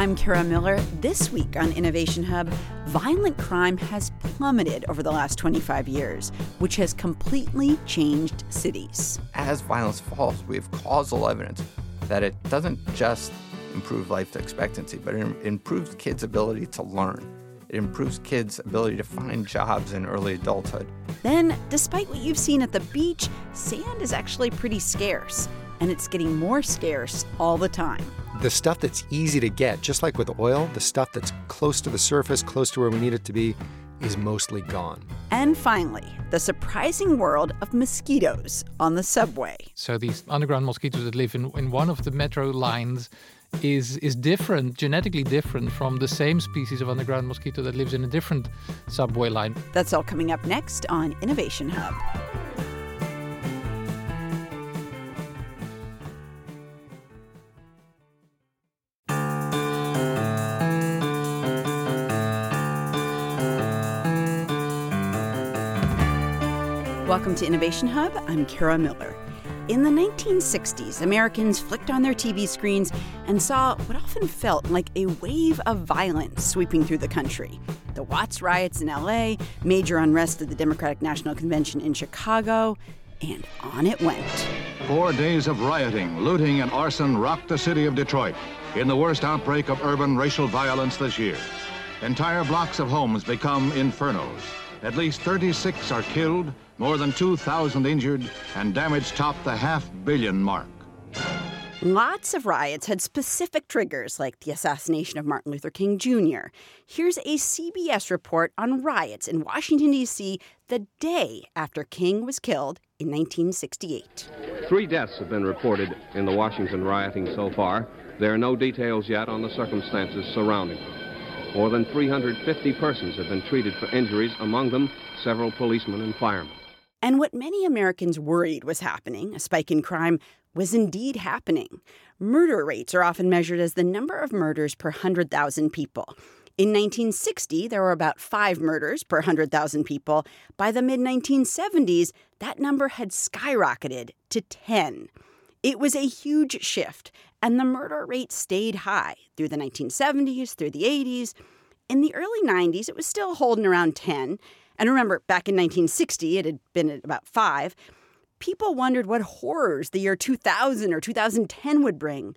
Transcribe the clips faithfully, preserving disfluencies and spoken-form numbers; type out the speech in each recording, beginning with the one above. I'm Kara Miller. This week on Innovation Hub, violent crime has plummeted over the last twenty-five years, which has completely changed cities. As violence falls, we have causal evidence that it doesn't just improve life expectancy, but it improves kids' ability to learn. It improves kids' ability to find jobs in early adulthood. Then, despite what you've seen at the beach, sand is actually pretty scarce, and it's getting more scarce all the time. The stuff that's easy to get, just like with oil, the stuff that's close to the surface, close to where we need it to be, is mostly gone. And finally, the surprising world of mosquitoes on the subway. So these underground mosquitoes that live in, in one of the metro lines is is different, genetically different from the same species of underground mosquito that lives in a different subway line. That's all coming up next on Innovation Hub. Welcome to Innovation Hub. I'm Kara Miller. In the nineteen sixties, Americans flicked on their T V screens and saw what often felt like a wave of violence sweeping through the country. The Watts riots in L A, major unrest at the Democratic National Convention in Chicago, and on it went. Four days of rioting, looting, and arson rocked the city of Detroit in the worst outbreak of urban racial violence this year. Entire blocks of homes become infernos. At least thirty-six are killed, more than two thousand injured, and damage topped the half-billion mark. Lots of riots had specific triggers, like the assassination of Martin Luther King Junior Here's a C B S report on riots in Washington, D C the day after King was killed in nineteen sixty-eight. Three deaths have been reported in the Washington rioting so far. There are no details yet on the circumstances surrounding them. More than three hundred fifty persons have been treated for injuries, among them several policemen and firemen. And what many Americans worried was happening, a spike in crime, was indeed happening. Murder rates are often measured as the number of murders per one hundred thousand people. In nineteen sixty, there were about five murders per one hundred thousand people. By the mid nineteen seventies, that number had skyrocketed to ten. It was a huge shift, and the murder rate stayed high through the nineteen seventies, through the eighties. In the early nineties, it was still holding around ten. And remember, back in nineteen sixty, it had been at about five. People wondered what horrors the year two thousand or two thousand ten would bring.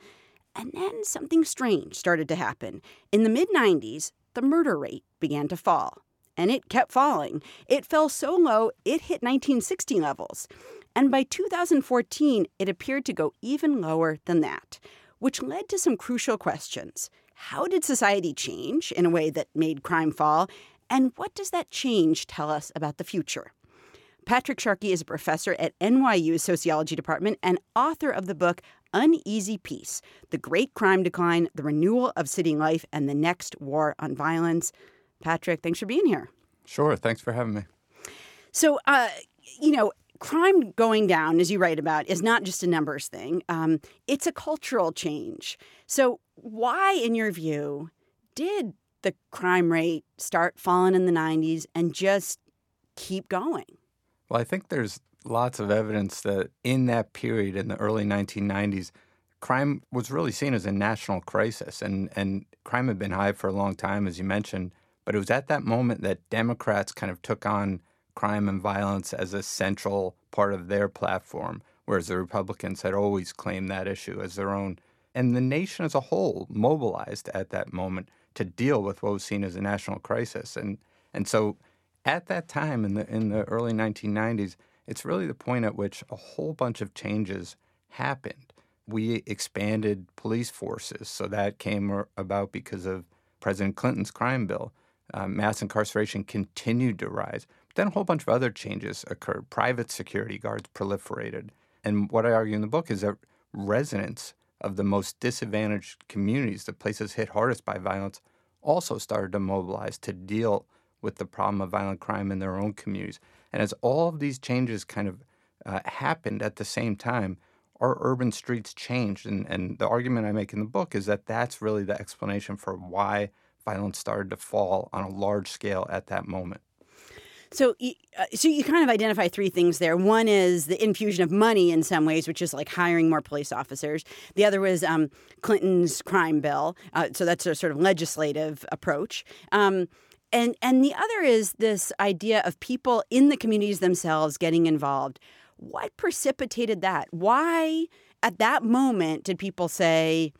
And then something strange started to happen. In the mid nineties, the murder rate began to fall. And it kept falling. It fell so low, it hit nineteen sixty levels. And by two thousand fourteen, it appeared to go even lower than that, which led to some crucial questions. How did society change in a way that made crime fall? And what does that change tell us about the future? Patrick Sharkey is a professor at N Y U's sociology department and author of the book Uneasy Peace: The Great Crime Decline, The Renewal of City Life, and the Next War on Violence. Patrick, thanks for being here. Sure. Thanks for having me. So, uh, you know, crime going down, as you write about, is not just a numbers thing. Um, it's a cultural change. So why, in your view, did the crime rate start falling in the nineties and just keep going? Well, I think there's lots of evidence that in that period, in the early nineteen nineties, crime was really seen as a national crisis. And, and crime had been high for a long time, as you mentioned. But it was at that moment that Democrats kind of took on crime and violence as a central part of their platform, whereas the Republicans had always claimed that issue as their own. And the nation as a whole mobilized at that moment to deal with what was seen as a national crisis. And and so at that time, in the in the early nineteen nineties, it's really the point at which a whole bunch of changes happened. We expanded police forces. So that came about because of President Clinton's crime bill. Uh, mass incarceration continued to rise. Then a whole bunch of other changes occurred. Private security guards proliferated. And what I argue in the book is that residents of the most disadvantaged communities, the places hit hardest by violence, also started to mobilize to deal with the problem of violent crime in their own communities. And as all of these changes kind of uh, happened at the same time, our urban streets changed. And, and the argument I make in the book is that that's really the explanation for why violence started to fall on a large scale at that moment. So, so you kind of identify three things there. One is the infusion of money in some ways, which is like hiring more police officers. The other was um, Clinton's crime bill. Uh, so that's a sort of legislative approach. Um, and and the other is this idea of people in the communities themselves getting involved. What precipitated that? Why, at that moment, did people say,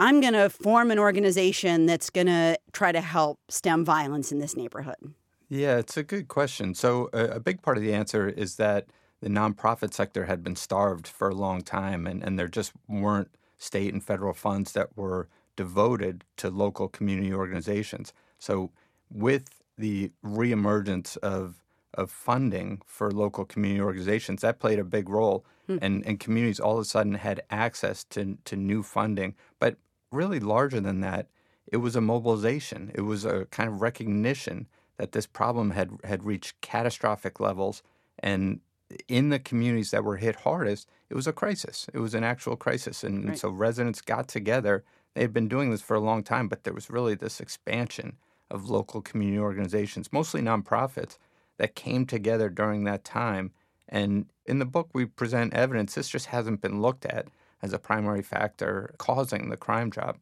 I'm going to form an organization that's going to try to help stem violence in this neighborhood? Yeah, it's a good question. So uh, a big part of the answer is that the nonprofit sector had been starved for a long time, and, and there just weren't state and federal funds that were devoted to local community organizations. So with the reemergence of of funding for local community organizations, that played a big role, mm. and, and communities all of a sudden had access to, to new funding. But really larger than that, it was a mobilization. It was a kind of recognition that this problem had had reached catastrophic levels, and in the communities that were hit hardest, it was a crisis. It was an actual crisis, and, right. and so residents got together. They had been doing this for a long time, but there was really this expansion of local community organizations, mostly nonprofits, that came together during that time. And in the book, we present evidence this just hasn't been looked at as a primary factor causing the crime drop.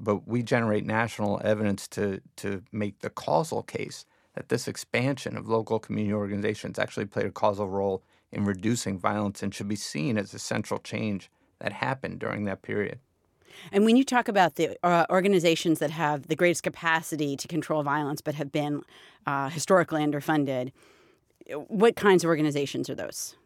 But we generate national evidence to to make the causal case that this expansion of local community organizations actually played a causal role in reducing violence and should be seen as a central change that happened during that period. And when you talk about the uh, organizations that have the greatest capacity to control violence but have been uh, historically underfunded, what kinds of organizations are those?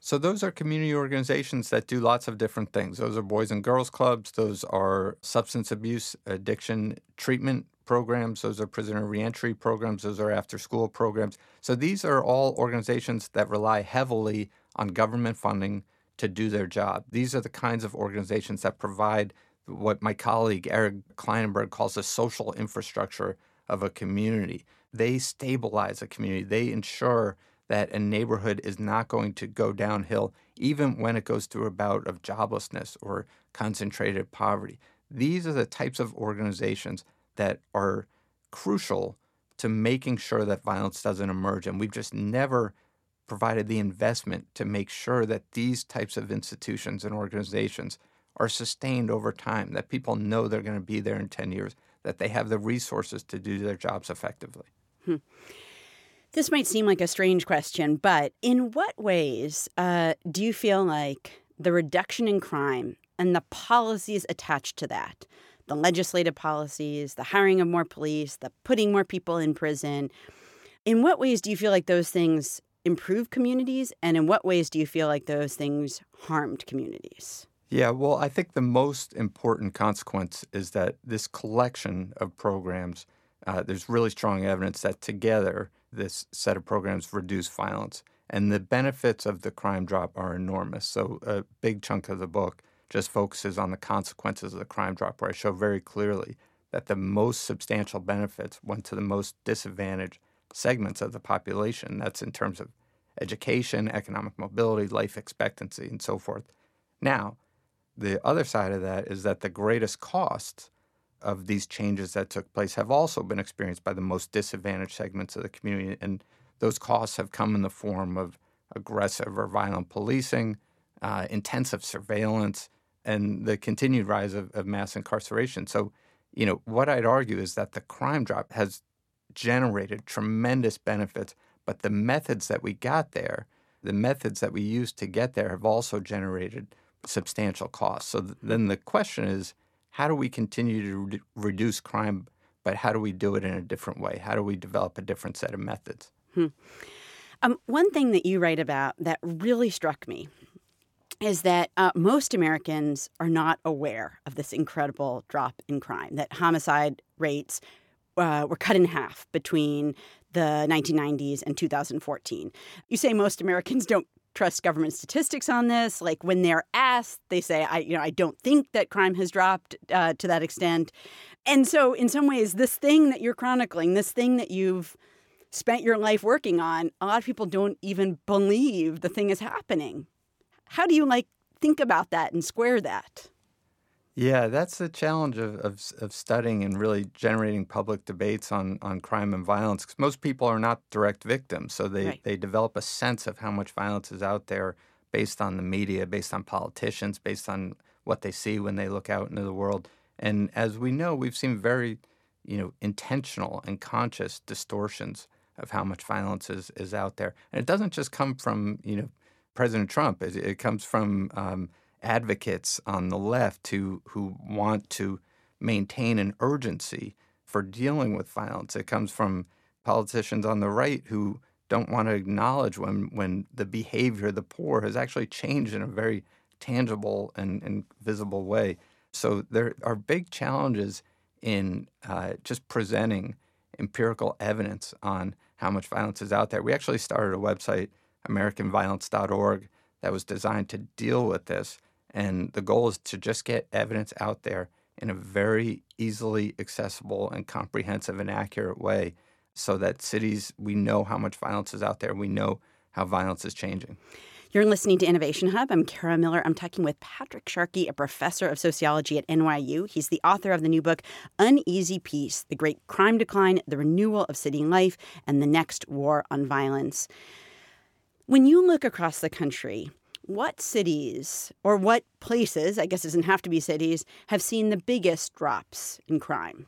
So those are community organizations that do lots of different things. Those are Boys and Girls Clubs. Those are substance abuse addiction treatment programs. Those are prisoner reentry programs. Those are after-school programs. So these are all organizations that rely heavily on government funding to do their job. These are the kinds of organizations that provide what my colleague Eric Kleinenberg calls the social infrastructure of a community. They stabilize a community. They ensure that a neighborhood is not going to go downhill, even when it goes through a bout of joblessness or concentrated poverty. These are the types of organizations that are crucial to making sure that violence doesn't emerge. And we've just never provided the investment to make sure that these types of institutions and organizations are sustained over time, that people know they're going to be there in ten years, that they have the resources to do their jobs effectively. Hmm. This might seem like a strange question, but in what ways uh, do you feel like the reduction in crime and the policies attached to that, the legislative policies, the hiring of more police, the putting more people in prison, in what ways do you feel like those things improve communities, and in what ways do you feel like those things harmed communities? Yeah, well, I think the most important consequence is that this collection of programs, uh, there's really strong evidence that together this set of programs reduce violence. And the benefits of the crime drop are enormous. So a big chunk of the book just focuses on the consequences of the crime drop, where I show very clearly that the most substantial benefits went to the most disadvantaged segments of the population. That's in terms of education, economic mobility, life expectancy, and so forth. Now, the other side of that is that the greatest costs of these changes that took place have also been experienced by the most disadvantaged segments of the community. And those costs have come in the form of aggressive or violent policing, uh, intensive surveillance, and the continued rise of, of mass incarceration. So, you know, what I'd argue is that the crime drop has generated tremendous benefits, but the methods that we got there, the methods that we used to get there have also generated substantial costs. So th- then the question is, how do we continue to re- reduce crime, but how do we do it in a different way? How do we develop a different set of methods? Hmm. Um, one thing that you write about that really struck me is that uh, most Americans are not aware of this incredible drop in crime, that homicide rates uh, were cut in half between the nineteen nineties and two thousand fourteen. You say most Americans don't trust government statistics on this. Like when they're asked, they say, I, you know, I don't think that crime has dropped uh, to that extent. And so in some ways, this thing that you're chronicling, this thing that you've spent your life working on, a lot of people don't even believe the thing is happening. How do you like think about that and square that? Yeah, that's the challenge of, of, of studying and really generating public debates on, on crime and violence, because most people are not direct victims. So they, right. they develop a sense of how much violence is out there based on the media, based on politicians, based on what they see when they look out into the world. And as we know, we've seen very, you know, intentional and conscious distortions of how much violence is, is out there. And it doesn't just come from, you know, President Trump. It, it comes from um, advocates on the left who, who want to maintain an urgency for dealing with violence. It comes from politicians on the right who don't want to acknowledge when, when the behavior of the poor has actually changed in a very tangible and, and visible way. So there are big challenges in uh, just presenting empirical evidence on how much violence is out there. We actually started a website, American Violence dot org, that was designed to deal with this. And the goal is to just get evidence out there in a very easily accessible and comprehensive and accurate way so that cities, we know how much violence is out there. We know how violence is changing. You're listening to Innovation Hub. I'm Kara Miller. I'm talking with Patrick Sharkey, a professor of sociology at N Y U. He's the author of the new book, Uneasy Peace: The Great Crime Decline, The Renewal of City Life, and the Next War on Violence. When you look across the country, what cities or what places, I guess it doesn't have to be cities, have seen the biggest drops in crime?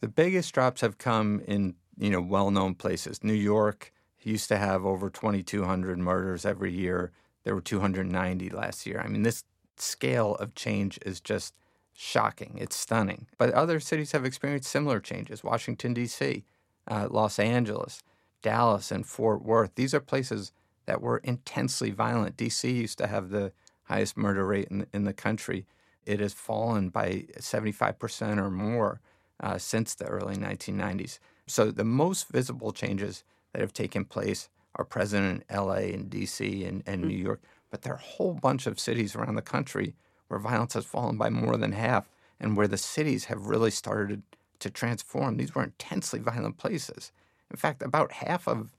The biggest drops have come in, you know, well-known places. New York used to have over twenty-two hundred murders every year. There were two hundred ninety last year. I mean, this scale of change is just shocking. It's stunning. But other cities have experienced similar changes. Washington, D C, uh, Los Angeles, Dallas, and Fort Worth. These are places that were intensely violent. D C used to have the highest murder rate in, in the country. It has fallen by seventy-five percent or more uh, since the early nineteen nineties. So the most visible changes that have taken place are present in L A and D C and, and mm-hmm. New York, but there are a whole bunch of cities around the country where violence has fallen by more than half and where the cities have really started to transform. These were intensely violent places. In fact, about half of,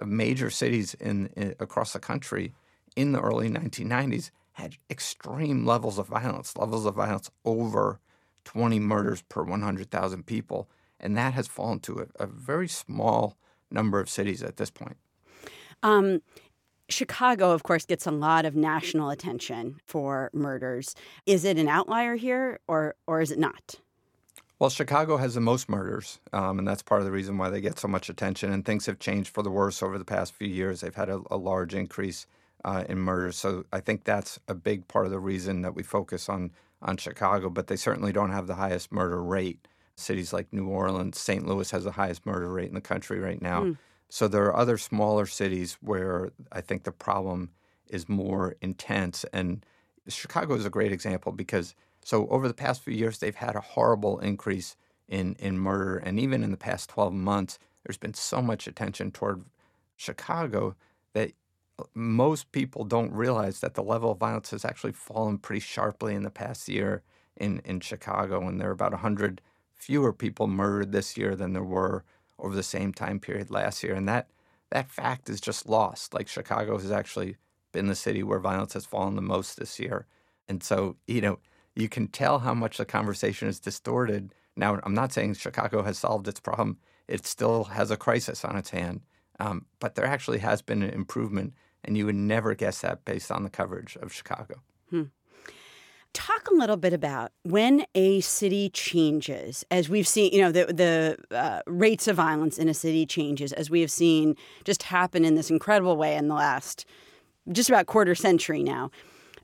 of major cities in, in across the country in the early nineteen nineties had extreme levels of violence, levels of violence over twenty murders per one hundred thousand people, and that has fallen to a, a very small number of cities at this point. Um, Chicago, of course, gets a lot of national attention for murders. Is it an outlier here, or or is it not? Well, Chicago has the most murders, um, and that's part of the reason why they get so much attention. And things have changed for the worse over the past few years. They've had a, a large increase uh, in murders. So I think that's a big part of the reason that we focus on, on Chicago. But they certainly don't have the highest murder rate. Cities like New Orleans, Saint Louis has the highest murder rate in the country right now. Mm. So there are other smaller cities where I think the problem is more intense. And Chicago is a great example because so over the past few years, they've had a horrible increase in, in murder. And even in the past twelve months, there's been so much attention toward Chicago that most people don't realize that the level of violence has actually fallen pretty sharply in the past year in, in Chicago. And there are about one hundred fewer people murdered this year than there were over the same time period last year. And that that fact is just lost. Like Chicago has actually been the city where violence has fallen the most this year. And so, you know, you can tell how much the conversation is distorted. Now, I'm not saying Chicago has solved its problem. It still has a crisis on its hand. Um, but there actually has been an improvement, and you would never guess that based on the coverage of Chicago. Hmm. Talk a little bit about when a city changes, as we've seen, you know, the, the uh, rates of violence in a city changes, as we have seen just happen in this incredible way in the last just about quarter century now.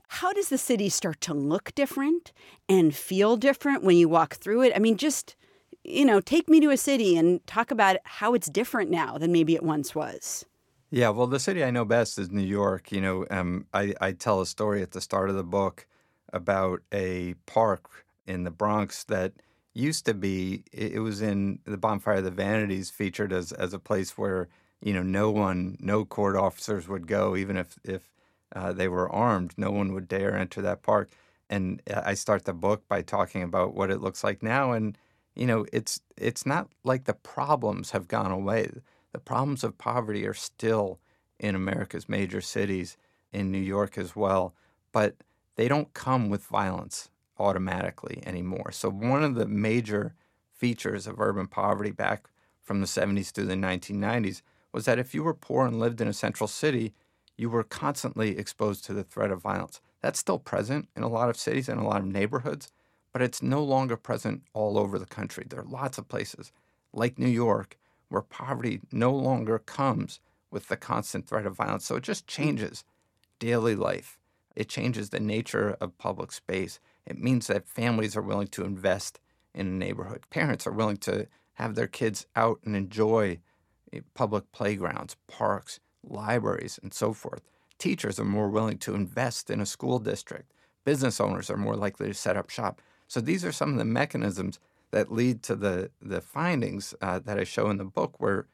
How does the city start to look different and feel different when you walk through it? I mean, just, you know, take me to a city and talk about how it's different now than maybe it once was. Yeah, well, the city I know best is New York. You know, um, I, I tell a story at the start of the book about a park in the Bronx that used to be, it was in the Bonfire of the Vanities, featured as, as a place where, you know, no one, no court officers would go, even if, if uh, they were armed. No one would dare enter that park. And I start the book by talking about what it looks like now. And, you know, it's it's not like the problems have gone away. The problems of poverty are still in America's major cities, in New York as well. But they don't come with violence automatically anymore. So one of the major features of urban poverty back from the seventies through the nineteen nineties was that if you were poor and lived in a central city, you were constantly exposed to the threat of violence. That's still present in a lot of cities and a lot of neighborhoods, but it's no longer present all over the country. There are lots of places, like New York, where poverty no longer comes with the constant threat of violence. So it just changes daily life. It changes the nature of public space. It means that families are willing to invest in a neighborhood. Parents are willing to have their kids out and enjoy public playgrounds, parks, libraries, and so forth. Teachers are more willing to invest in a school district. Business owners are more likely to set up shop. So these are some of the mechanisms that lead to the, the findings uh, that I show in the book, where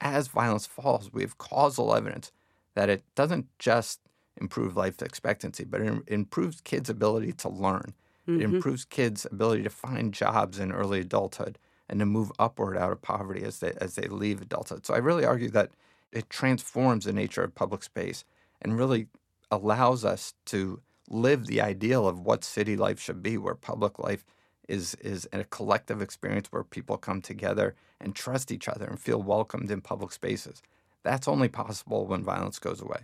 as violence falls, we have causal evidence that it doesn't just improve life expectancy, but it improves kids' ability to learn. Mm-hmm. It improves kids' ability to find jobs in early adulthood and to move upward out of poverty as they, as they leave adulthood. So I really argue that it transforms the nature of public space and really allows us to live the ideal of what city life should be, where public life is is a collective experience where people come together and trust each other and feel welcomed in public spaces. That's only possible when violence goes away.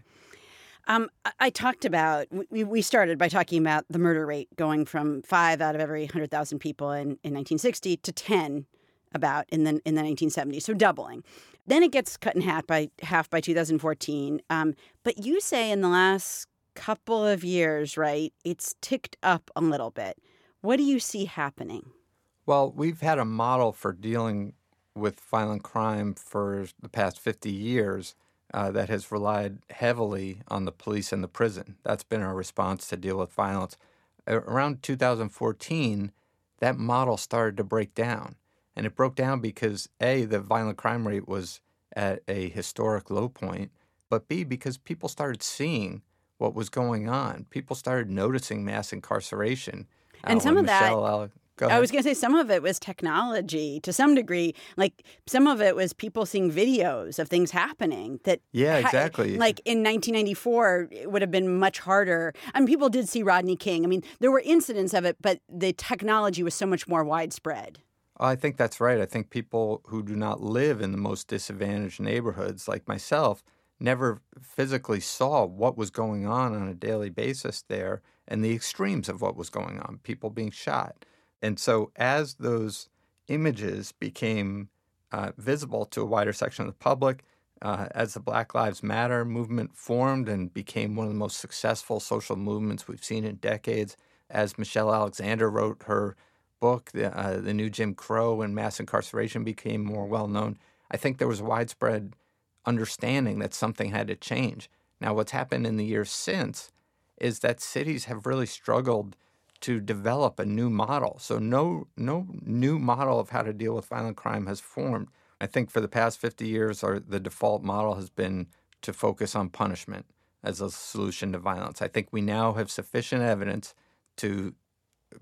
Um, I talked about, we, we started by talking about the murder rate going from five out of every one hundred thousand people in, in nineteen sixty to ten about in the in the nineteen seventies, so doubling. Then it gets cut in half by, half by two thousand fourteen. Um, but you say in the last couple of years, right, it's ticked up a little bit. What do you see happening? Well, we've had a model for dealing with violent crime for the past fifty years uh, that has relied heavily on the police and the prison. That's been our response to deal with violence. Around two thousand fourteen, that model started to break down. And it broke down because, A, the violent crime rate was at a historic low point, but B, because people started seeing what was going on. People started noticing mass incarceration. And uh, some of Michelle that, Alec, go ahead. I was going to say some of it was technology to some degree. Like some of it was people seeing videos of things happening that. Yeah, exactly. Ha- like in nineteen ninety-four, it would have been much harder. I mean, people did see Rodney King. I mean, there were incidents of it, but the technology was so much more widespread. I think that's right. I think people who do not live in the most disadvantaged neighborhoods, like myself, never physically saw what was going on on a daily basis there and the extremes of what was going on, people being shot. And so as those images became uh, visible to a wider section of the public, uh, as the Black Lives Matter movement formed and became one of the most successful social movements we've seen in decades, as Michelle Alexander wrote her book, the, uh, the New Jim Crow and Mass Incarceration became more well-known, I think there was widespread understanding that something had to change. Now, what's happened in the years since is that cities have really struggled to develop a new model. So no no new model of how to deal with violent crime has formed. I think for the past fifty years, our, the default model has been to focus on punishment as a solution to violence. I think we now have sufficient evidence to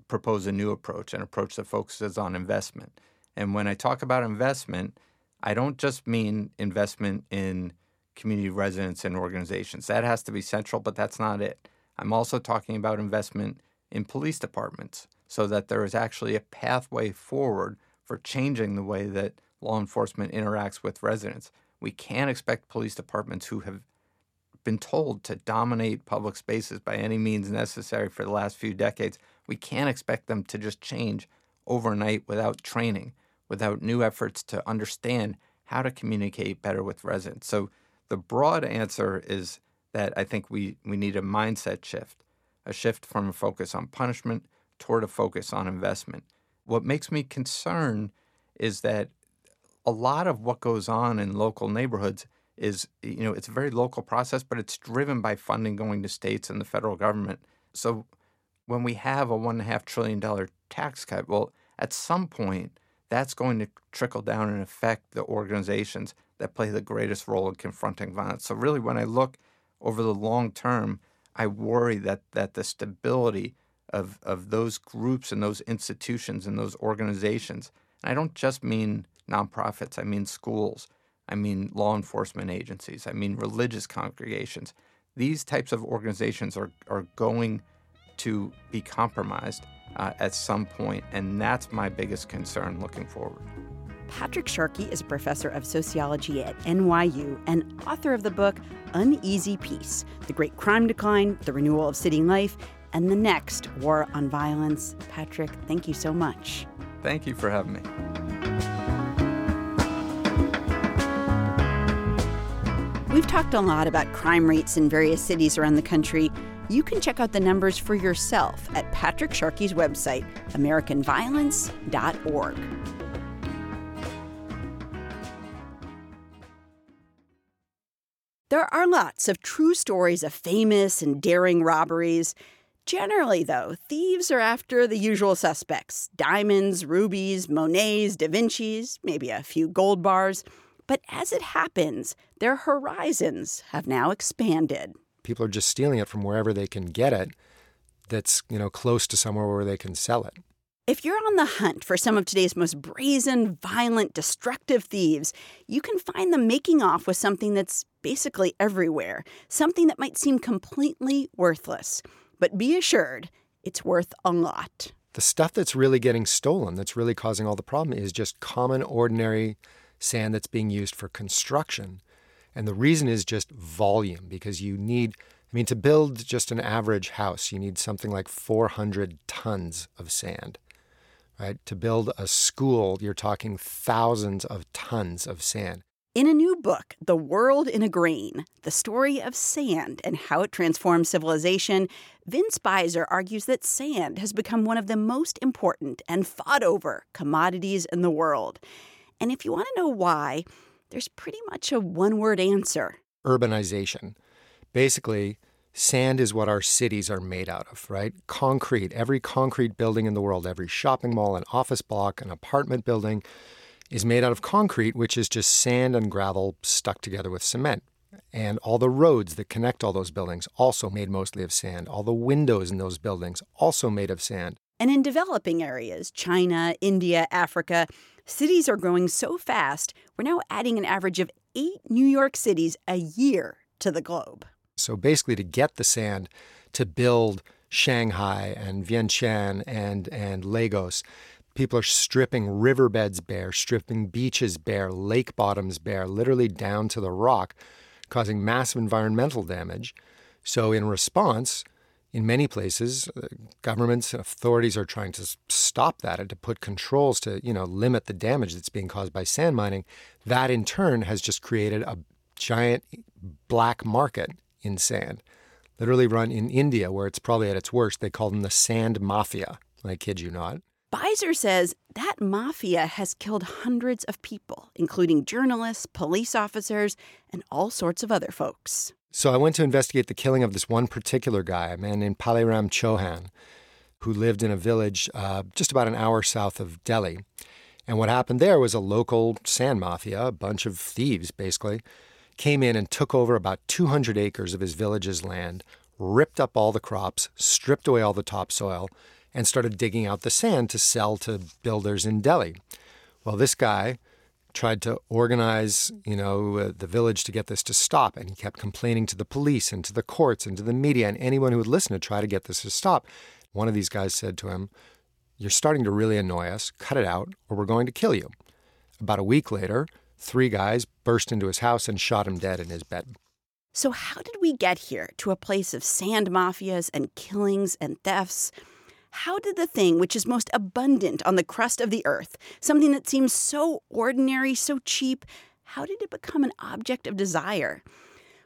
propose a new approach, an approach that focuses on investment. And when I talk about investment, I don't just mean investment in community residents and organizations. That has to be central, but that's not it. I'm also talking about investment in police departments so that there is actually a pathway forward for changing the way that law enforcement interacts with residents. We can't expect police departments who have been told to dominate public spaces by any means necessary for the last few decades. We can't expect them to just change overnight without training, without new efforts to understand how to communicate better with residents. So the broad answer is that I think we, we need a mindset shift, a shift from a focus on punishment toward a focus on investment. What makes me concerned is that a lot of what goes on in local neighborhoods is, you know, it's a very local process, but it's driven by funding going to states and the federal government. So when we have a one point five trillion dollars tax cut, well, at some point, that's going to trickle down and affect the organizations that play the greatest role in confronting violence. So really, when I look over the long term, I worry that that the stability of, of those groups and those institutions and those organizations, and I don't just mean nonprofits, I mean schools, I mean law enforcement agencies, I mean religious congregations. These types of organizations are, are going to be compromised uh, at some point, and that's my biggest concern looking forward. Patrick Sharkey is a professor of sociology at N Y U and author of the book Uneasy Peace: The Great Crime Decline, The Renewal of City Life, and the Next War on Violence. Patrick, thank you so much. Thank you for having me. We've talked a lot about crime rates in various cities around the country. You can check out the numbers for yourself at Patrick Sharkey's website, American Violence dot org. There are lots of true stories of famous and daring robberies. Generally, though, thieves are after the usual suspects: diamonds, rubies, Monets, Da Vincis, maybe a few gold bars. But as it happens, their horizons have now expanded. People are just stealing it from wherever they can get it that's, you know, close to somewhere where they can sell it. If you're on the hunt for some of today's most brazen, violent, destructive thieves, you can find them making off with something that's basically everywhere, something that might seem completely worthless. But be assured, it's worth a lot. The stuff that's really getting stolen, that's really causing all the problem, is just common, ordinary sand that's being used for construction. And the reason is just volume, because you need, I mean, to build just an average house, you need something like four hundred tons of sand. Right? To build a school, you're talking thousands of tons of sand. In a new book, The World in a Grain, The Story of Sand and How It Transforms Civilization, Vince Beiser argues that sand has become one of the most important and fought over commodities in the world. And if you want to know why, there's pretty much a one-word answer. Urbanization. Basically, sand is what our cities are made out of, right? Concrete. Every concrete building in the world, every shopping mall, an office block, an apartment building, is made out of concrete, which is just sand and gravel stuck together with cement. And all the roads that connect all those buildings also made mostly of sand. All the windows in those buildings also made of sand. And in developing areas, China, India, Africa, cities are growing so fast, we're now adding an average of eight New York cities a year to the globe. So basically to get the sand to build Shanghai and Vientiane and, and Lagos, people are stripping riverbeds bare, stripping beaches bare, lake bottoms bare, literally down to the rock, causing massive environmental damage. So in response, in many places, governments and authorities are trying to stop that and to put controls to, you know, limit the damage that's being caused by sand mining. That in turn has just created a giant black market in sand. Literally run in India, where it's probably at its worst, they call them the sand mafia. I kid you not. Beiser says that mafia has killed hundreds of people, including journalists, police officers, and all sorts of other folks. So I went to investigate the killing of this one particular guy, a man named Palaram Chauhan, who lived in a village uh, just about an hour south of Delhi. And what happened there was a local sand mafia, a bunch of thieves basically, came in and took over about two hundred acres of his village's land, ripped up all the crops, stripped away all the topsoil, and started digging out the sand to sell to builders in Delhi. Well, this guy tried to organize, you know, uh, the village to get this to stop, and he kept complaining to the police and to the courts and to the media and anyone who would listen to try to get this to stop. One of these guys said to him, "You're starting to really annoy us. Cut it out, or we're going to kill you." About a week later, three guys burst into his house and shot him dead in his bed. So how did we get here to a place of sand mafias and killings and thefts? How did the thing which is most abundant on the crust of the earth, something that seems so ordinary, so cheap, how did it become an object of desire?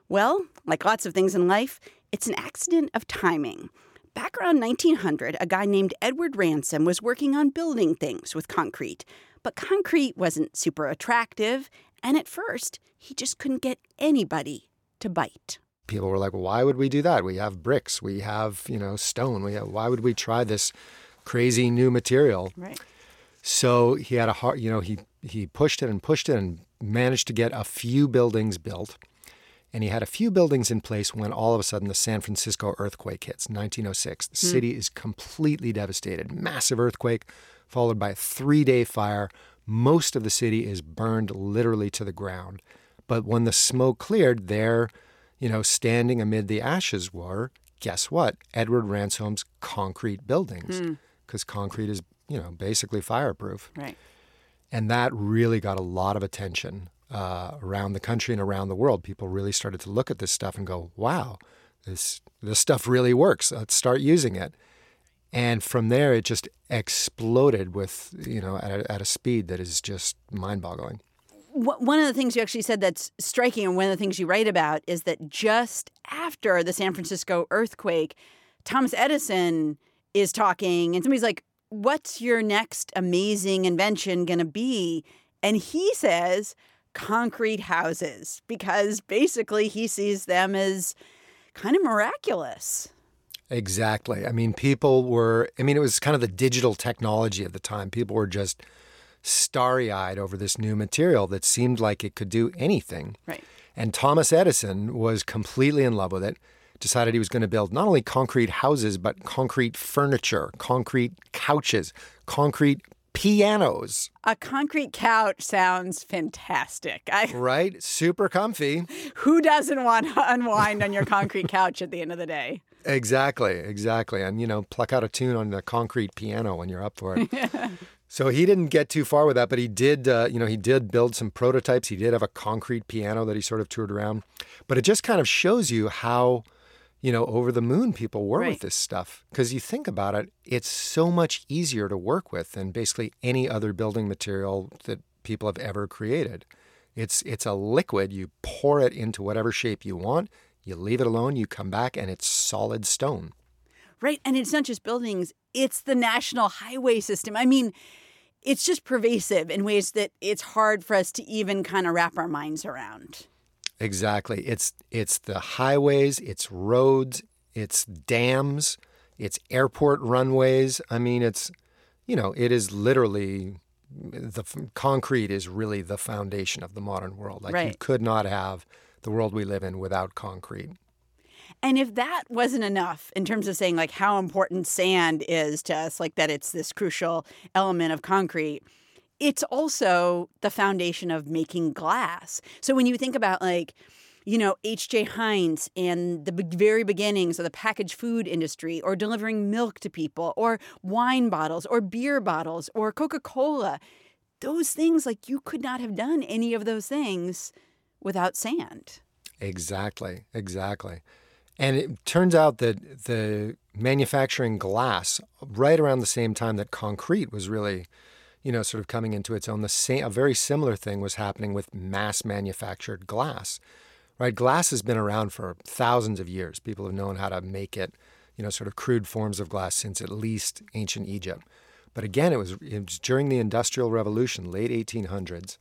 Well, like lots of things in life, it's an accident of timing. Back around nineteen hundred, a guy named Edward Ransome was working on building things with concrete. But concrete wasn't super attractive, and at first, he just couldn't get anybody to bite. People were like, why would we do that? We have bricks, we have, you know, stone. We have, why would we try this crazy new material? Right. So he had a hard, you know, he, he pushed it and pushed it and managed to get a few buildings built. And he had a few buildings in place when all of a sudden the San Francisco earthquake hits, nineteen oh six. The mm. city is completely devastated. Massive earthquake followed by a three-day fire. Most of the city is burned literally to the ground. But when the smoke cleared, there, you know, standing amid the ashes were, guess what? Edward Ransome's concrete buildings. Mm. because concrete is, you know, basically fireproof. Right. And that really got a lot of attention uh, around the country and around the world. People really started to look at this stuff and go, wow, this this stuff really works. Let's start using it. And from there, it just exploded with, you know, at a, at a speed that is just mind-boggling. One of the things you actually said that's striking, and one of the things you write about, is that just after the San Francisco earthquake, Thomas Edison is talking, and somebody's like, what's your next amazing invention going to be? And he says concrete houses, because basically he sees them as kind of miraculous. Exactly. I mean, people were, I mean, it was kind of the digital technology of the time. People were just starry-eyed over this new material that seemed like it could do anything. Right. And Thomas Edison was completely in love with it, decided he was going to build not only concrete houses, but concrete furniture, concrete couches, concrete pianos. A concrete couch sounds fantastic. I... Right? Super comfy. Who doesn't want to unwind on your concrete couch at the end of the day? Exactly, exactly. And, you know, pluck out a tune on the concrete piano when you're up for it. So he didn't get too far with that, but he did, uh, you know, he did build some prototypes. He did have a concrete piano that he sort of toured around. But it just kind of shows you how, you know, over the moon people were right. with this stuff. Because you think about it, it's so much easier to work with than basically any other building material that people have ever created. It's it's a liquid. You pour it into whatever shape you want. You leave it alone. You come back, and it's solid stone. Right, and it's not just buildings. It's the national highway system. I mean, it's just pervasive in ways that it's hard for us to even kind of wrap our minds around. Exactly. It's it's the highways, it's roads, it's dams, it's airport runways. I mean, it's, you know, it is literally, the concrete is really the foundation of the modern world. Like, right. You could not have the world we live in without concrete. And if that wasn't enough in terms of saying, like, how important sand is to us, like that it's this crucial element of concrete, it's also the foundation of making glass. So when you think about, like, you know, H J Heinz and the very beginnings of the packaged food industry, or delivering milk to people, or wine bottles, or beer bottles, or Coca-Cola, those things, like, you could not have done any of those things without sand. Exactly, exactly. And it turns out that the manufacturing glass, right around the same time that concrete was really, you know, sort of coming into its own, the same, a very similar thing was happening with mass-manufactured glass, right? Glass has been around for thousands of years. People have known how to make it, you know, sort of crude forms of glass since at least ancient Egypt. But again, it was, it was during the Industrial Revolution, late eighteen hundreds,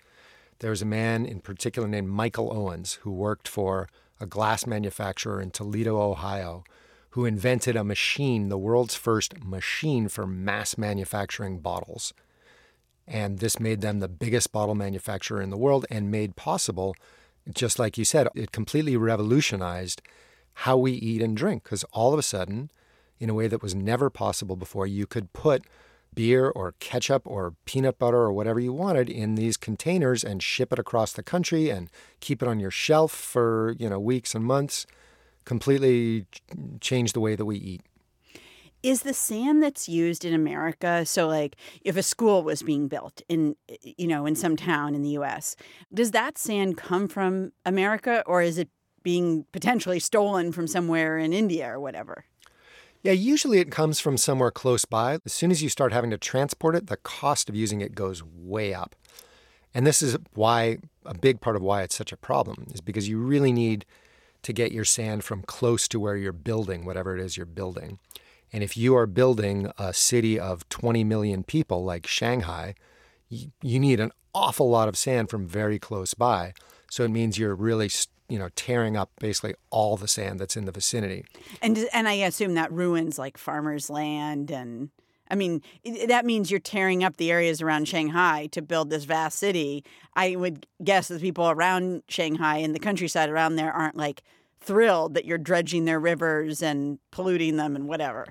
there was a man in particular named Michael Owens who worked for a glass manufacturer in Toledo, Ohio, who invented a machine, the world's first machine for mass manufacturing bottles. And this made them the biggest bottle manufacturer in the world and made possible, just like you said, it completely revolutionized how we eat and drink. Because all of a sudden, in a way that was never possible before, you could put beer or ketchup or peanut butter or whatever you wanted in these containers and ship it across the country and keep it on your shelf for, you know, weeks and months. Completely change the way that we eat. Is the sand that's used in America, so like if a school was being built in, you know, in some town in the U S, does that sand come from America, or is it being potentially stolen from somewhere in India or whatever? Yeah, usually it comes from somewhere close by. As soon as you start having to transport it, the cost of using it goes way up. And this is why, a big part of why it's such a problem, is because you really need to get your sand from close to where you're building, whatever it is you're building. And if you are building a city of twenty million people like Shanghai, you, you need an awful lot of sand from very close by. So it means you're really st- you know, tearing up basically all the sand that's in the vicinity. And and I assume that ruins, like, farmers' land. And, I mean, that means you're tearing up the areas around Shanghai to build this vast city. I would guess that the people around Shanghai and the countryside around there aren't, like, thrilled that you're dredging their rivers and polluting them and whatever.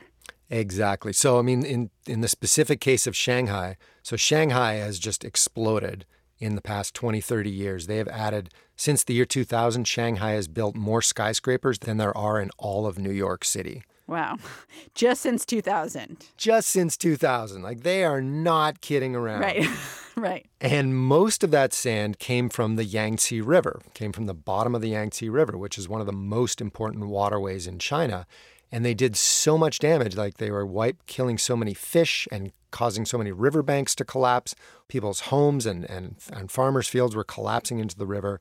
Exactly. So, I mean, in, in the specific case of Shanghai, so Shanghai has just exploded in the past twenty, thirty years. They have added, since the year two thousand, Shanghai has built more skyscrapers than there are in all of New York City. Wow. Just since two thousand. Just since two thousand. Like, they are not kidding around. Right, right. And most of that sand came from the Yangtze River, came from the bottom of the Yangtze River, which is one of the most important waterways in China. And they did so much damage. Like, they were wiped, killing so many fish and causing so many riverbanks to collapse. People's homes and, and, and farmers' fields were collapsing into the river,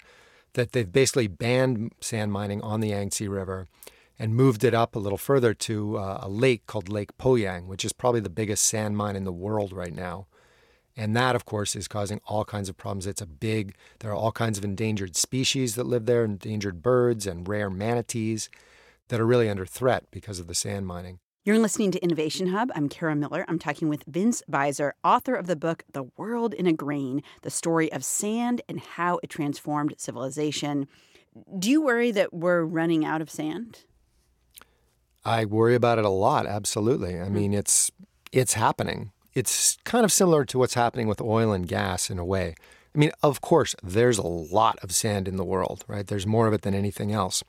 that they've basically banned sand mining on the Yangtze River and moved it up a little further to uh, a lake called Lake Poyang, which is probably the biggest sand mine in the world right now. And that, of course, is causing all kinds of problems. It's a big, there are all kinds of endangered species that live there, endangered birds and rare manatees that are really under threat because of the sand mining. You're listening to Innovation Hub. I'm Kara Miller. I'm talking with Vince Beiser, author of the book, The World in a Grain, the story of sand and how it transformed civilization. Do you worry that we're running out of sand? I worry about it a lot, absolutely. I mean, it's it's happening. It's kind of similar to what's happening with oil and gas in a way. I mean, of course, there's a lot of sand in the world, right? There's more of it than anything else.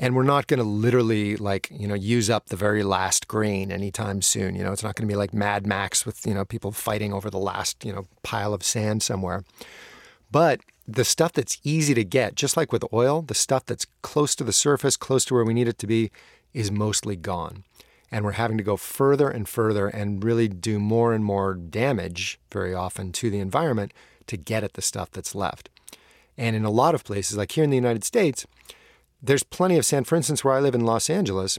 And we're not going to literally, like, you know, use up the very last grain anytime soon. You know, it's not going to be like Mad Max with, you know, people fighting over the last, you know, pile of sand somewhere. But the stuff that's easy to get, just like with oil, the stuff that's close to the surface, close to where we need it to be, is mostly gone. And we're having to go further and further and really do more and more damage very often to the environment to get at the stuff that's left. And in a lot of places, like here in the United States, there's plenty of sand. For instance, where I live in Los Angeles,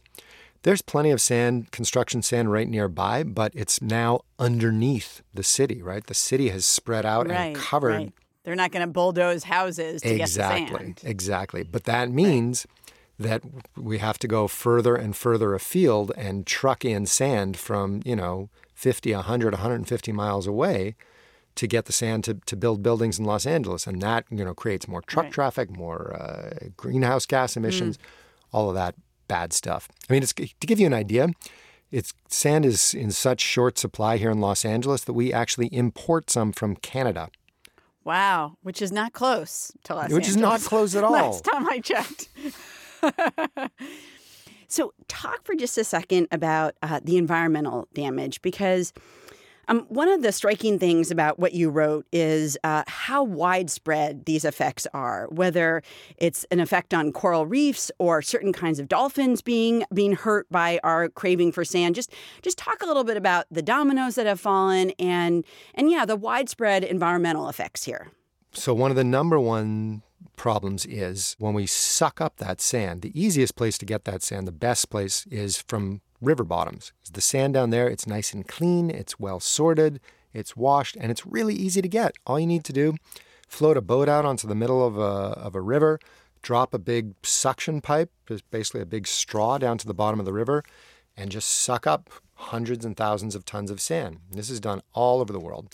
there's plenty of sand, construction sand right nearby, but it's now underneath the city, right? The city has spread out right, and covered. Right. They're not going to bulldoze houses to exactly, get the sand. Exactly. But that means that we have to go further and further afield and truck in sand from, you know, fifty, one hundred, one hundred fifty miles away to get the sand to, to build buildings in Los Angeles. And that, you know, creates more truck right. traffic, more uh, greenhouse gas emissions, mm. all of that bad stuff. I mean, it's, to give you an idea, it's sand is in such short supply here in Los Angeles that we actually import some from Canada. Wow, which is not close to Los which Angeles. Which is not close at all. Last time I checked. So talk for just a second about uh, the environmental damage, because Um, one of the striking things about what you wrote is uh, how widespread these effects are, whether it's an effect on coral reefs or certain kinds of dolphins being being hurt by our craving for sand. Just just talk a little bit about the dominoes that have fallen and, and yeah, the widespread environmental effects here. So one of the number one problems is when we suck up that sand, the easiest place to get that sand, the best place is from river bottoms. The sand down there, it's nice and clean, it's well sorted, it's washed, and it's really easy to get. All you need to do, float a boat out onto the middle of a, of a river, drop a big suction pipe, basically a big straw down to the bottom of the river, and just suck up hundreds and thousands of tons of sand. This is done all over the world.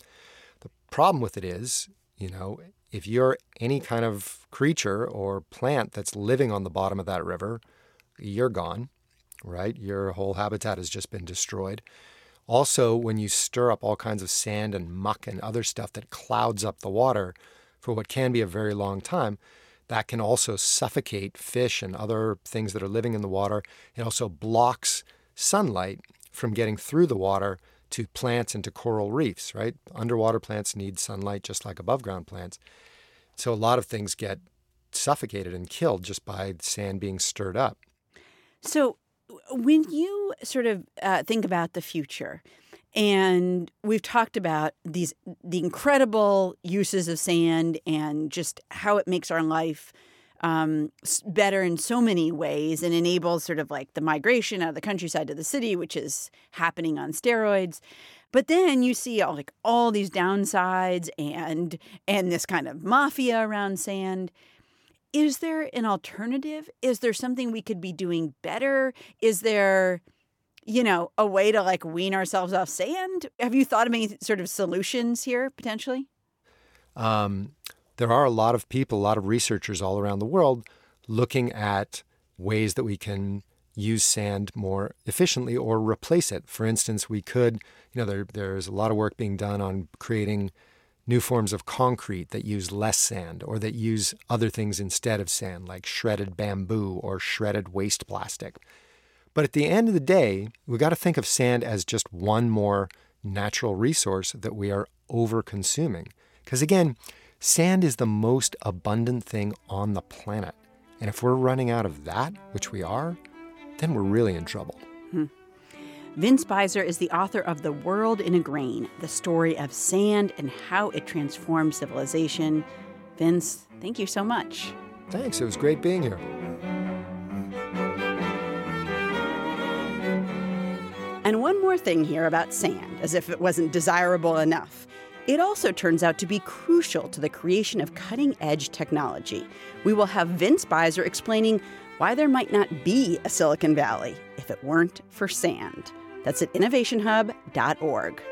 The problem with it is, you know, if you're any kind of creature or plant that's living on the bottom of that river, you're gone. Right? Your whole habitat has just been destroyed. Also, when you stir up all kinds of sand and muck and other stuff that clouds up the water for what can be a very long time, that can also suffocate fish and other things that are living in the water. It also blocks sunlight from getting through the water to plants and to coral reefs, right? Underwater plants need sunlight just like above ground plants. So a lot of things get suffocated and killed just by sand being stirred up. So when you sort of uh, think about the future, and we've talked about these the incredible uses of sand and just how it makes our life um, better in so many ways and enables sort of like the migration out of the countryside to the city, which is happening on steroids. But then you see all, like all these downsides and and this kind of mafia around sand. Is there an alternative? Is there something we could be doing better? Is there, you know, a way to like wean ourselves off sand? Have you thought of any sort of solutions here potentially? Um, there are a lot of people, a lot of researchers all around the world looking at ways that we can use sand more efficiently or replace it. For instance, we could, you know, there there's a lot of work being done on creating new forms of concrete that use less sand or that use other things instead of sand, like shredded bamboo or shredded waste plastic. But at the end of the day, we got to think of sand as just one more natural resource that we are over-consuming. Because again, sand is the most abundant thing on the planet. And if we're running out of that, which we are, then we're really in trouble. Hmm. Vince Beiser is the author of The World in a Grain, the story of sand and how it transforms civilization. Vince, thank you so much. Thanks. It was great being here. And one more thing here about sand, as if it wasn't desirable enough. It also turns out to be crucial to the creation of cutting-edge technology. We will have Vince Beiser explaining why there might not be a Silicon Valley if it weren't for sand. That's at innovation hub dot org.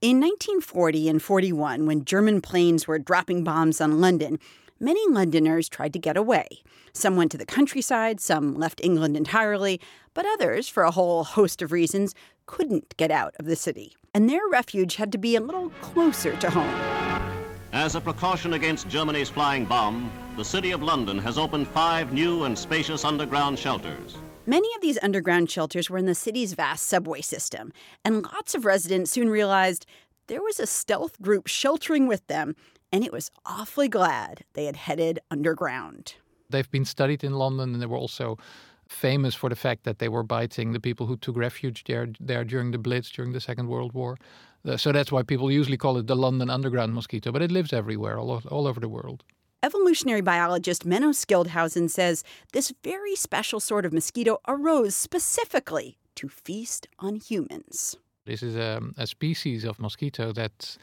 In nineteen forty and forty-one, when German planes were dropping bombs on London, many Londoners tried to get away. Some went to the countryside, some left England entirely, but others, for a whole host of reasons, couldn't get out of the city. And their refuge had to be a little closer to home. As a precaution against Germany's flying bomb, the city of London has opened five new and spacious underground shelters. Many of these underground shelters were in the city's vast subway system, and lots of residents soon realized there was a stealth group sheltering with them, and it was awfully glad they had headed underground. They've been studied in London, and they were also famous for the fact that they were biting the people who took refuge there, there during the Blitz, during the Second World War. So that's why people usually call it the London Underground mosquito, but it lives everywhere, all, all over the world. Evolutionary biologist Menno Schilthuizen says this very special sort of mosquito arose specifically to feast on humans. This is a, a species of mosquito that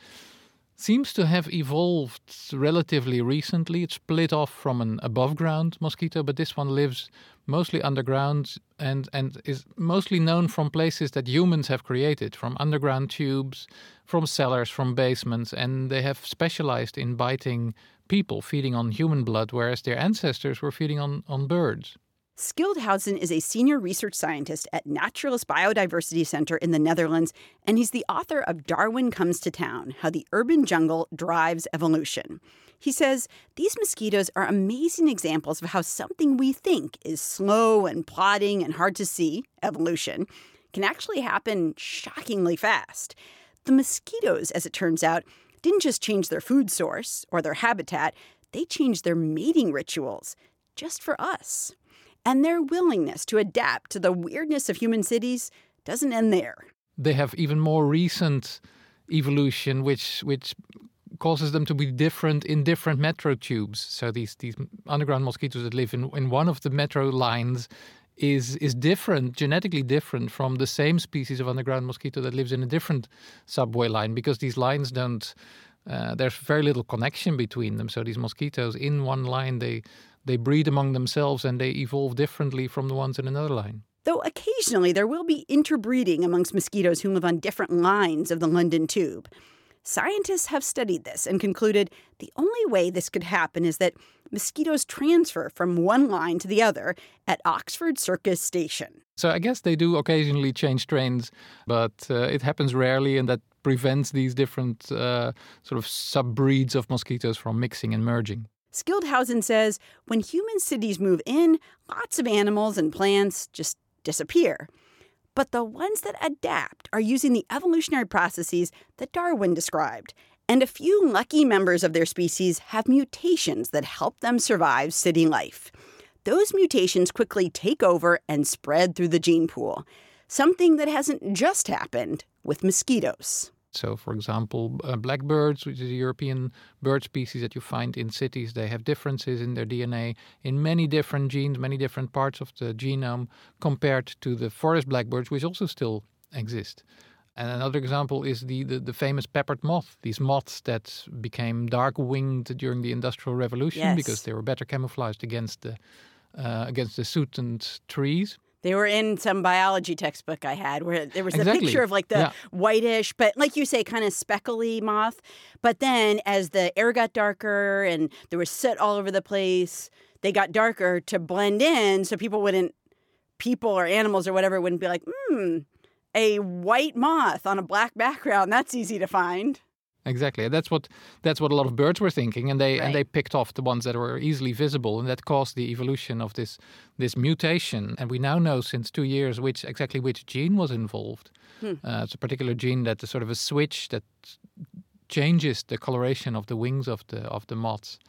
seems to have evolved relatively recently. It split off from an above-ground mosquito, but this one lives mostly underground and, and is mostly known from places that humans have created, from underground tubes, from cellars, from basements, and they have specialized in biting people, feeding on human blood, whereas their ancestors were feeding on, on birds. Schilthuizen is a senior research scientist at Naturalis Biodiversity Center in the Netherlands, and he's the author of Darwin Comes to Town: How the Urban Jungle Drives Evolution. He says these mosquitoes are amazing examples of how something we think is slow and plodding and hard to see, evolution, can actually happen shockingly fast. The mosquitoes, as it turns out, didn't just change their food source or their habitat, they changed their mating rituals just for us. And their willingness to adapt to the weirdness of human cities doesn't end there. They have even more recent evolution, which which causes them to be different in different metro tubes. So these, these underground mosquitoes that live in, in one of the metro lines is is different, genetically different from the same species of underground mosquito that lives in a different subway line, because these lines don't, uh, there's very little connection between them. So these mosquitoes in one line, they... They breed among themselves and they evolve differently from the ones in another line. Though occasionally there will be interbreeding amongst mosquitoes who live on different lines of the London Tube. Scientists have studied this and concluded the only way this could happen is that mosquitoes transfer from one line to the other at Oxford Circus Station. So I guess they do occasionally change trains, but uh, it happens rarely, and that prevents these different uh, sort of sub-breeds of mosquitoes from mixing and merging. Schilthuizen says when human cities move in, lots of animals and plants just disappear. But the ones that adapt are using the evolutionary processes that Darwin described. And a few lucky members of their species have mutations that help them survive city life. Those mutations quickly take over and spread through the gene pool, something that hasn't just happened with mosquitoes. So, for example, uh, blackbirds, which is a European bird species that you find in cities, they have differences in their D N A in many different genes, many different parts of the genome, compared to the forest blackbirds, which also still exist. And another example is the, the, the famous peppered moth, these moths that became dark-winged during the Industrial Revolution, yes, because they were better camouflaged against the, uh, against the soot and trees. They were in some biology textbook I had where there was exactly. a picture of like the yeah. whitish, but like you say, kind of speckly moth. But then as the air got darker and there was soot all over the place, they got darker to blend in so people wouldn't, people or animals or whatever wouldn't be like, hmm, a white moth on a black background, that's easy to find. Exactly. That's what that's what a lot of birds were thinking, and they right. and they picked off the ones that were easily visible, and that caused the evolution of this this mutation. And we now know since two years which exactly which gene was involved. Hmm. Uh, it's a particular gene that is sort of a switch that changes the coloration of the wings of the of the moths,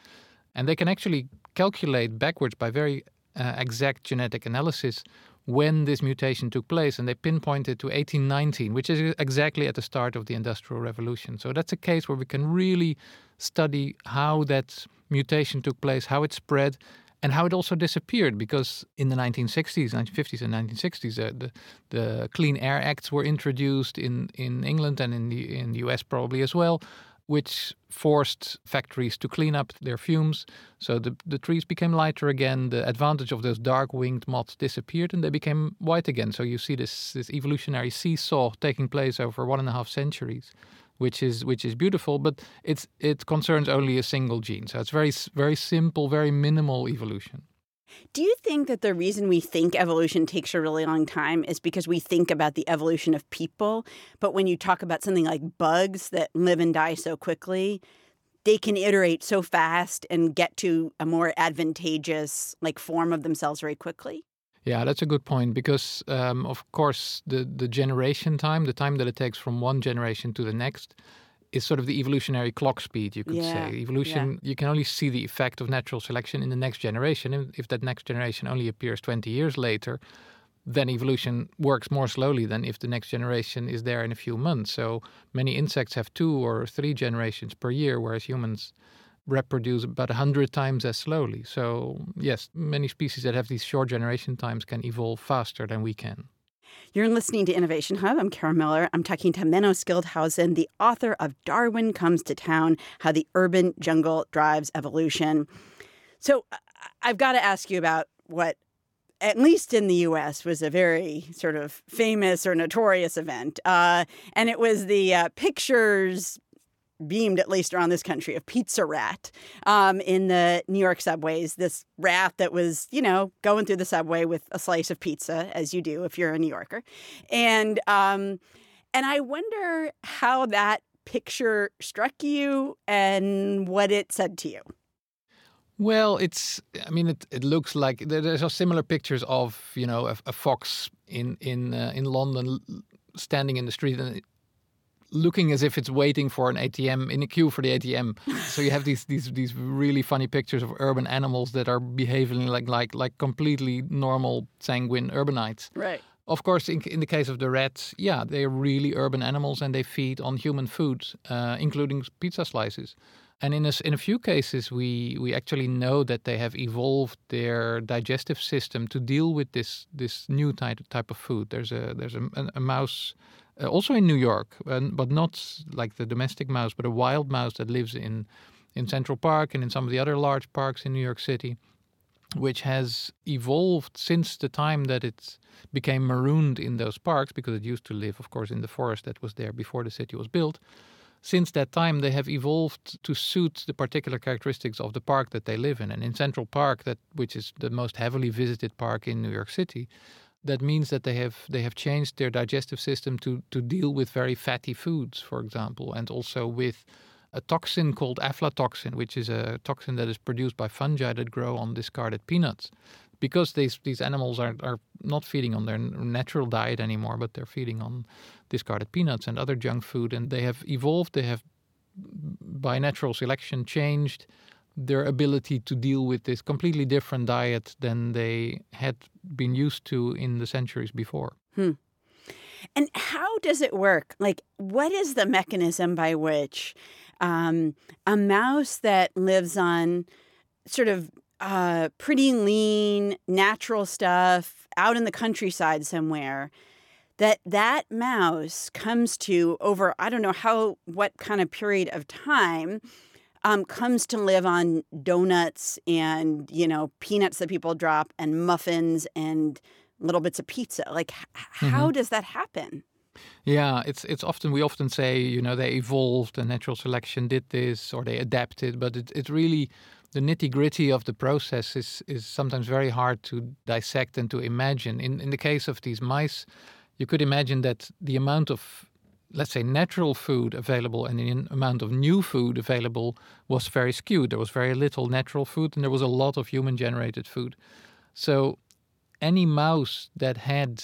and they can actually calculate backwards by very uh, exact genetic analysis when this mutation took place, and they pinpointed to eighteen nineteen, which is exactly at the start of the Industrial Revolution. So that's a case where we can really study how that mutation took place, how it spread, and how it also disappeared, because in the nineteen sixties, nineteen fifties and nineteen sixties, uh, the, the Clean Air Acts were introduced in, in England and in the, in the U S probably as well, which forced factories to clean up their fumes. So the, the trees became lighter again. The advantage of those dark-winged moths disappeared and they became white again. So you see this, this evolutionary seesaw taking place over one and a half centuries, which is which is beautiful, but it's it concerns only a single gene. So it's very, very simple, very minimal evolution. Do you think that the reason we think evolution takes a really long time is because we think about the evolution of people, but when you talk about something like bugs that live and die so quickly, they can iterate so fast and get to a more advantageous like form of themselves very quickly? Yeah, that's a good point because, um, of course, the, the generation time, the time that it takes from one generation to the next is sort of the evolutionary clock speed, you could yeah, say. Evolution, yeah. You can only see the effect of natural selection in the next generation. And if that next generation only appears twenty years later, then evolution works more slowly than if the next generation is there in a few months. So many insects have two or three generations per year, whereas humans reproduce about one hundred times as slowly. So yes, many species that have these short generation times can evolve faster than we can. You're listening to Innovation Hub. I'm Kara Miller. I'm talking to Menno Schilthuizen, the author of Darwin Comes to Town: How the Urban Jungle Drives Evolution. So I've got to ask you about what, at least in the U S, was a very sort of famous or notorious event. Uh, and it was the uh, pictures beamed, at least around this country, of Pizza Rat um, in the New York subways, this rat that was, you know, going through the subway with a slice of pizza, as you do if you're a New Yorker. And um, and I wonder how that picture struck you and what it said to you. Well, it's, I mean, it, it looks like there's similar pictures of, you know, a, a fox in, in, uh, in London standing in the street and it, looking as if it's waiting for an A T M, in a queue for the A T M. So you have these these these really funny pictures of urban animals that are behaving like like like completely normal, sanguine urbanites. Right. Of course, in, in the case of the rats, yeah, they're really urban animals and they feed on human food, uh, including pizza slices. And in a, in a few cases, we we actually know that they have evolved their digestive system to deal with this this new type type of food. There's a there's a, a, a mouse. Uh, also in New York, um, but not like the domestic mouse, but a wild mouse that lives in, in Central Park and in some of the other large parks in New York City, which has evolved since the time that it became marooned in those parks, because it used to live, of course, in the forest that was there before the city was built. Since that time, they have evolved to suit the particular characteristics of the park that they live in. And in Central Park, that which is the most heavily visited park in New York City, that means that they have they have changed their digestive system to, to deal with very fatty foods, for example, and also with a toxin called aflatoxin, which is a toxin that is produced by fungi that grow on discarded peanuts. Because these these animals are, are not feeding on their natural diet anymore, but they're feeding on discarded peanuts and other junk food, and they have evolved, they have, by natural selection, changed their ability to deal with this completely different diet than they had been used to in the centuries before. Hmm. And how does it work? Like, what is the mechanism by which um, a mouse that lives on sort of uh, pretty lean, natural stuff out in the countryside somewhere, that that mouse comes to over, I don't know how, what kind of period of time, Um, comes to live on donuts and, you know, peanuts that people drop and muffins and little bits of pizza. Like, h- how mm-hmm. does that happen? Yeah, it's it's often, we often say, you know, they evolved and natural selection did this or they adapted, but it, it really, the nitty-gritty of the process is, is sometimes very hard to dissect and to imagine. In, in the case of these mice, you could imagine that the amount of let's say, natural food available and the amount of new food available was very skewed. There was very little natural food and there was a lot of human-generated food. So any mouse that had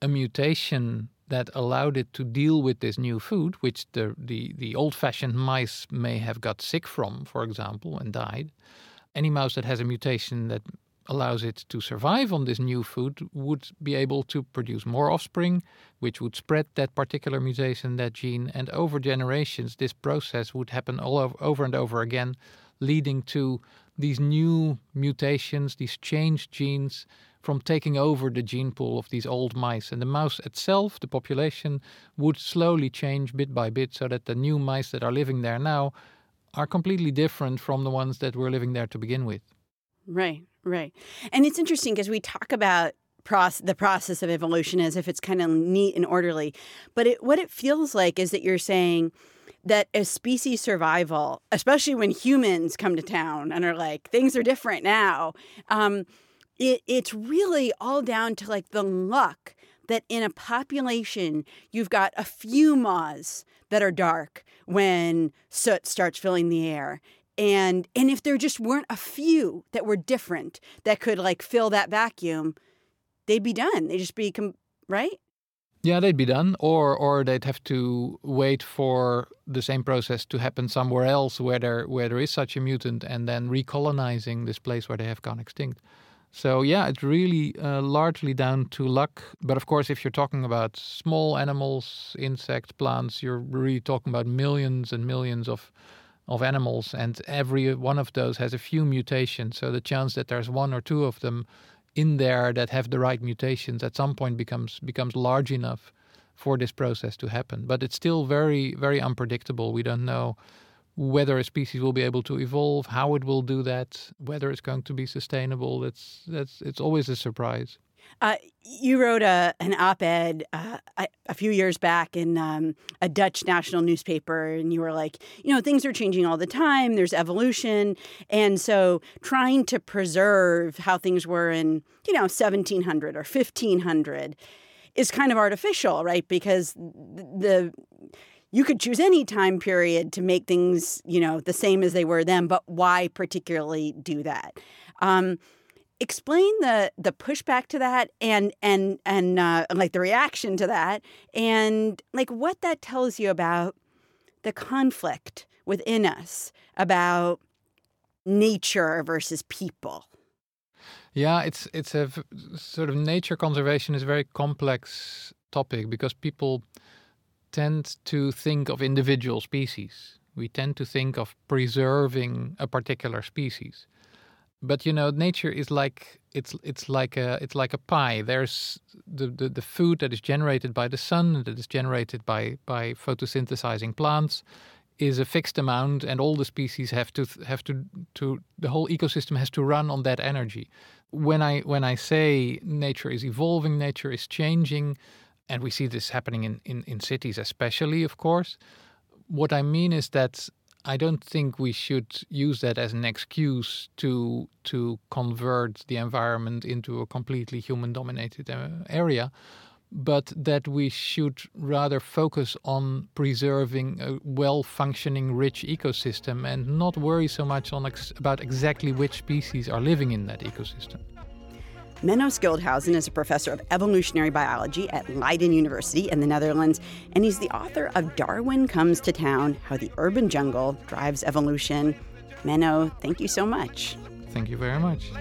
a mutation that allowed it to deal with this new food, which the, the, the old-fashioned mice may have got sick from, for example, and died, any mouse that has a mutation that allows it to survive on this new food would be able to produce more offspring, which would spread that particular mutation, that gene, and over generations this process would happen all over, over and over again, leading to these new mutations, these changed genes, from taking over the gene pool of these old mice. And the mouse itself, the population, would slowly change bit by bit so that the new mice that are living there now are completely different from the ones that were living there to begin with. Right. Right. And it's interesting because we talk about proce- the process of evolution as if it's kind of neat and orderly. But it, what it feels like is that you're saying that a species survival, especially when humans come to town and are like, things are different now, um, it, it's really all down to like the luck that in a population, you've got a few moths that are dark when soot starts filling the air. And and if there just weren't a few that were different that could, like, fill that vacuum, they'd be done. They'd just be, com- right? Yeah, they'd be done. Or or they'd have to wait for the same process to happen somewhere else where there, where there is such a mutant, and then recolonizing this place where they have gone extinct. So, yeah, it's really uh, largely down to luck. But, of course, if you're talking about small animals, insects, plants, you're really talking about millions and millions of... of animals, and every one of those has a few mutations. So the chance that there's one or two of them in there that have the right mutations at some point becomes becomes large enough for this process to happen. But it's still very, very unpredictable. We don't know whether a species will be able to evolve, how it will do that, whether it's going to be sustainable. That's that's it's always a surprise. Uh, you wrote a, an op-ed uh, a, a few years back in um, a Dutch national newspaper, and you were like, you know, things are changing all the time. There's evolution. And so trying to preserve how things were in, you know, seventeen hundred or fifteen hundred is kind of artificial, right? Because the you could choose any time period to make things, you know, the same as they were then, but why particularly do that? Um Explain the, the pushback to that and and and uh, like the reaction to that, and like what that tells you about the conflict within us about nature versus people. Yeah, it's it's a sort of nature conservation is a very complex topic because people tend to think of individual species. We tend to think of preserving a particular species. But you know, nature is like it's it's like a it's like a pie. There's the, the, the food that is generated by the sun, that is generated by by photosynthesizing plants, is a fixed amount, and all the species have to have to to the whole ecosystem has to run on that energy. When I when I say nature is evolving, nature is changing, and we see this happening in, in, in cities especially, of course, what I mean is that I don't think we should use that as an excuse to to convert the environment into a completely human-dominated area, but that we should rather focus on preserving a well-functioning, rich ecosystem and not worry so much on ex- about exactly which species are living in that ecosystem. Menno Schilthuizen is a professor of evolutionary biology at Leiden University in the Netherlands, and he's the author of Darwin Comes to Town: How the Urban Jungle Drives Evolution. Menno, thank you so much. Thank you very much.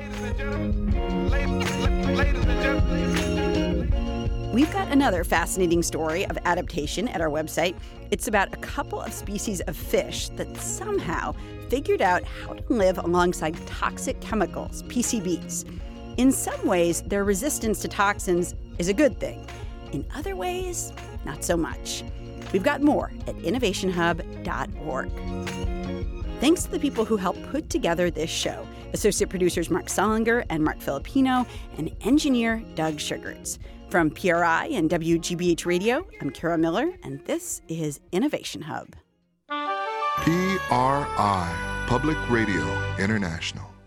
We've got another fascinating story of adaptation at our website. It's about a couple of species of fish that somehow figured out how to live alongside toxic chemicals, P C Bs. In some ways, their resistance to toxins is a good thing. In other ways, not so much. We've got more at innovation hub dot org. Thanks to the people who helped put together this show, associate producers Mark Solinger and Mark Filipino, and engineer Doug Sugarts. From P R I and W G B H Radio, I'm Kara Miller, and this is Innovation Hub. P R I, Public Radio International.